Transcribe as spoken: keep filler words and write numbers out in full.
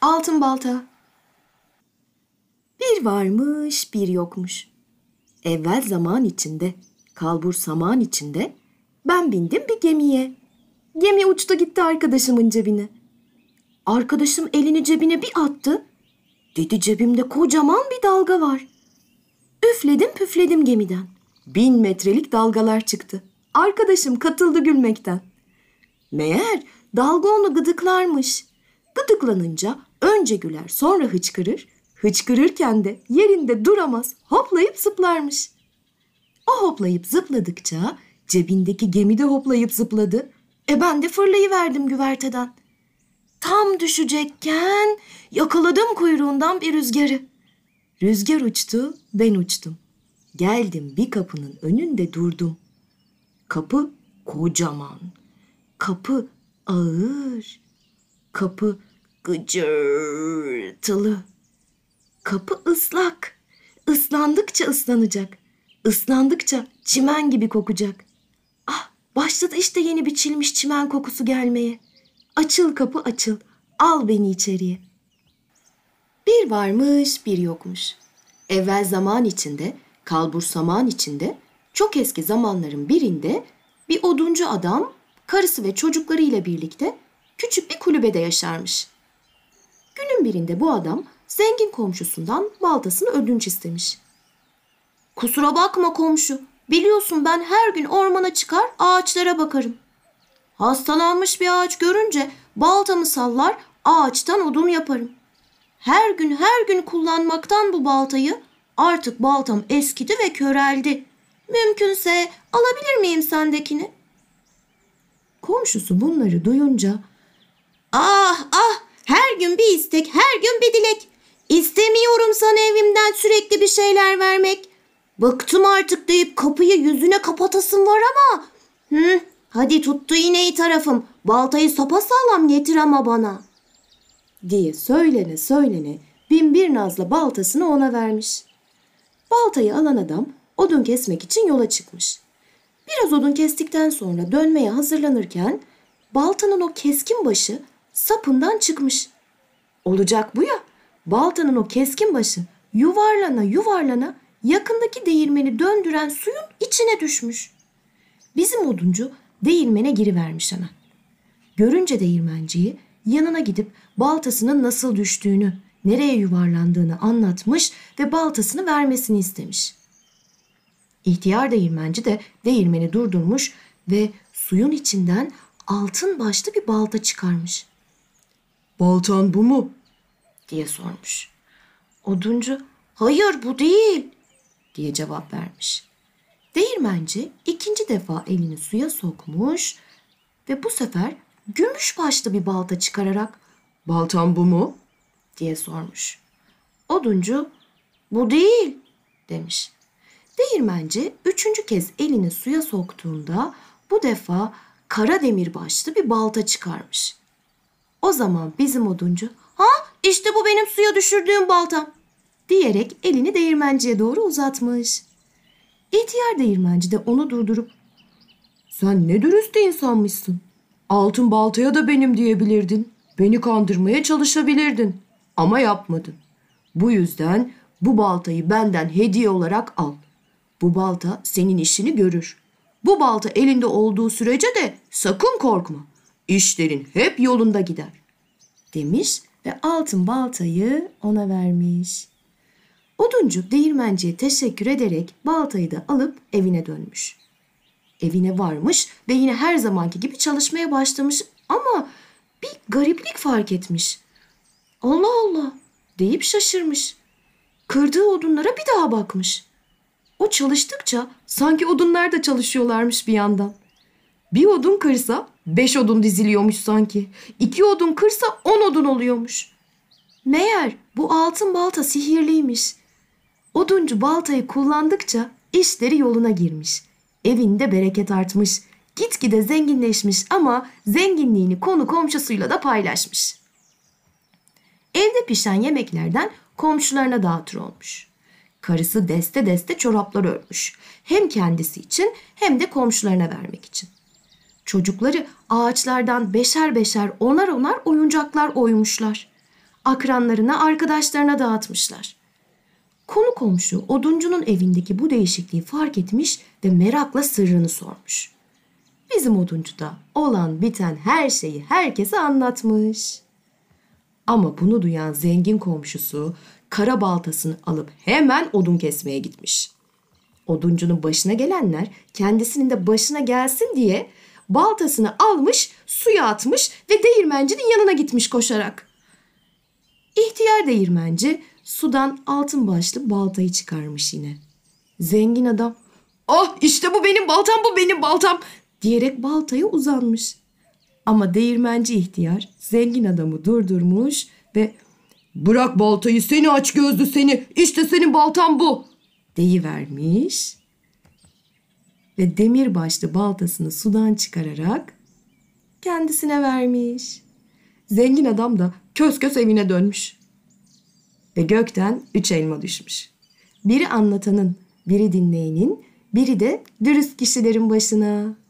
Altın balta. Bir varmış, bir yokmuş. Evvel zaman içinde, kalbur saman içinde ben bindim bir gemiye. Gemi uçtu gitti arkadaşımın cebine. Arkadaşım elini cebine bir attı. Dedi cebimde kocaman bir dalga var. Üfledim püfledim gemiden. Bin metrelik dalgalar çıktı. Arkadaşım katıldı gülmekten. Meğer dalga onu gıdıklarmış. Gıdıklanınca önce güler sonra hıçkırır. Hıçkırırken de yerinde duramaz hoplayıp zıplarmış. O hoplayıp zıpladıkça cebindeki gemi de hoplayıp zıpladı. E ben de fırlayıverdim güverteden. Tam düşecekken yakaladım kuyruğundan bir rüzgarı. Rüzgar uçtu, ben uçtum. Geldim bir kapının önünde durdum. Kapı kocaman. Kapı ağır. Kapı gıcırtılı. Kapı ıslak. Islandıkça ıslanacak. Islandıkça çimen gibi kokacak. Ah, başladı işte yeni biçilmiş çimen kokusu gelmeye. Açıl kapı açıl, al beni içeriye. Bir varmış, bir yokmuş. Evvel zaman içinde, kalbur saman içinde, çok eski zamanların birinde bir oduncu adam karısı ve çocuklarıyla birlikte küçük bir kulübede yaşarmış. Günün birinde bu adam zengin komşusundan baltasını ödünç istemiş. "Kusura bakma komşu, biliyorsun ben her gün ormana çıkar ağaçlara bakarım. Hastalanmış bir ağaç görünce baltamı sallar ağaçtan odun yaparım. Her gün her gün kullanmaktan bu baltayı artık baltam eskidi ve köreldi. Mümkünse alabilir miyim sendekini?" Komşusu bunları duyunca "Ah ah, her gün bir istek, her gün bir dilek. İstemiyorum sana evimden sürekli bir şeyler vermek. Bıktım artık" deyip kapıyı yüzüne kapatasım var ama hı, hadi tuttu iğneyi tarafım, baltayı sapasağlam getir ama bana" diye söylene söylene bin bir nazla baltasını ona vermiş. Baltayı alan adam odun kesmek için yola çıkmış. Biraz odun kestikten sonra dönmeye hazırlanırken baltanın o keskin başı sapından çıkmış. Olacak bu ya, baltanın o keskin başı yuvarlana yuvarlana yakındaki değirmeni döndüren suyun içine düşmüş. Bizim oduncu değirmene girivermiş hemen. Görünce değirmenciyi yanına gidip baltasının nasıl düştüğünü, nereye yuvarlandığını anlatmış ve baltasını vermesini istemiş. İhtiyar değirmenci de değirmeni durdurmuş ve suyun içinden altın başlı bir balta çıkarmış. "Baltan bu mu?" diye sormuş. Oduncu "Hayır, bu değil" diye cevap vermiş. Değirmenci ikinci defa elini suya sokmuş ve bu sefer gümüş başlı bir balta çıkararak "Baltan bu mu?" diye sormuş. Oduncu "Bu değil" demiş. Değirmenci üçüncü kez elini suya soktuğunda bu defa kara demir başlı bir balta çıkarmış. O zaman bizim oduncu "Ha, işte bu benim suya düşürdüğüm baltam" diyerek elini değirmenciye doğru uzatmış. İhtiyar değirmenci de onu durdurup "Sen ne dürüst insanmışsın. Altın baltaya da benim diyebilirdin. Beni kandırmaya çalışabilirdin. Ama yapmadın. Bu yüzden bu baltayı benden hediye olarak al. Bu balta senin işini görür. Bu balta elinde olduğu sürece de sakın korkma. İşlerin hep yolunda gider" demiş ve altın baltayı ona vermiş. Oduncu değirmenciye teşekkür ederek baltayı da alıp evine dönmüş. Evine varmış ve yine her zamanki gibi çalışmaya başlamış ama bir gariplik fark etmiş. "Allah Allah" deyip şaşırmış. Kırdığı odunlara bir daha bakmış. O çalıştıkça sanki odunlar da çalışıyorlarmış bir yandan. Bir odun kırsa beş odun diziliyormuş sanki. İki odun kırsa on odun oluyormuş. Meğer bu altın balta sihirliymiş. Oduncu baltayı kullandıkça işleri yoluna girmiş. Evinde bereket artmış. Gitgide zenginleşmiş ama zenginliğini konu komşusuyla da paylaşmış. Evde pişen yemeklerden komşularına dağıtır olmuş. Karısı deste deste çoraplar örmüş. Hem kendisi için hem de komşularına vermek için. Çocukları ağaçlardan beşer beşer onar onar oyuncaklar oymuşlar. akranlarına, arkadaşlarına dağıtmışlar. Konu komşu oduncunun evindeki bu değişikliği fark etmiş ve merakla sırrını sormuş. Bizim oduncu da olan biten her şeyi herkese anlatmış. Ama bunu duyan zengin komşusu kara baltasını alıp hemen odun kesmeye gitmiş. Oduncunun başına gelenler kendisinin de başına gelsin diye baltasını almış, suya atmış ve değirmencinin yanına gitmiş koşarak. İhtiyar değirmenci sudan altın başlı baltayı çıkarmış yine. Zengin adam, "Ah işte bu benim baltam, bu benim baltam!" diyerek baltaya uzanmış. Ama değirmenci ihtiyar zengin adamı durdurmuş ve "Bırak baltayı seni aç gözlü seni, işte senin baltan bu!" deyivermiş ve demir başlı baltasını sudan çıkararak kendisine vermiş. Zengin adam da kös kös evine dönmüş ve gökten üç elma düşmüş. Biri anlatanın, biri dinleyenin, biri de dürüst kişilerin başına.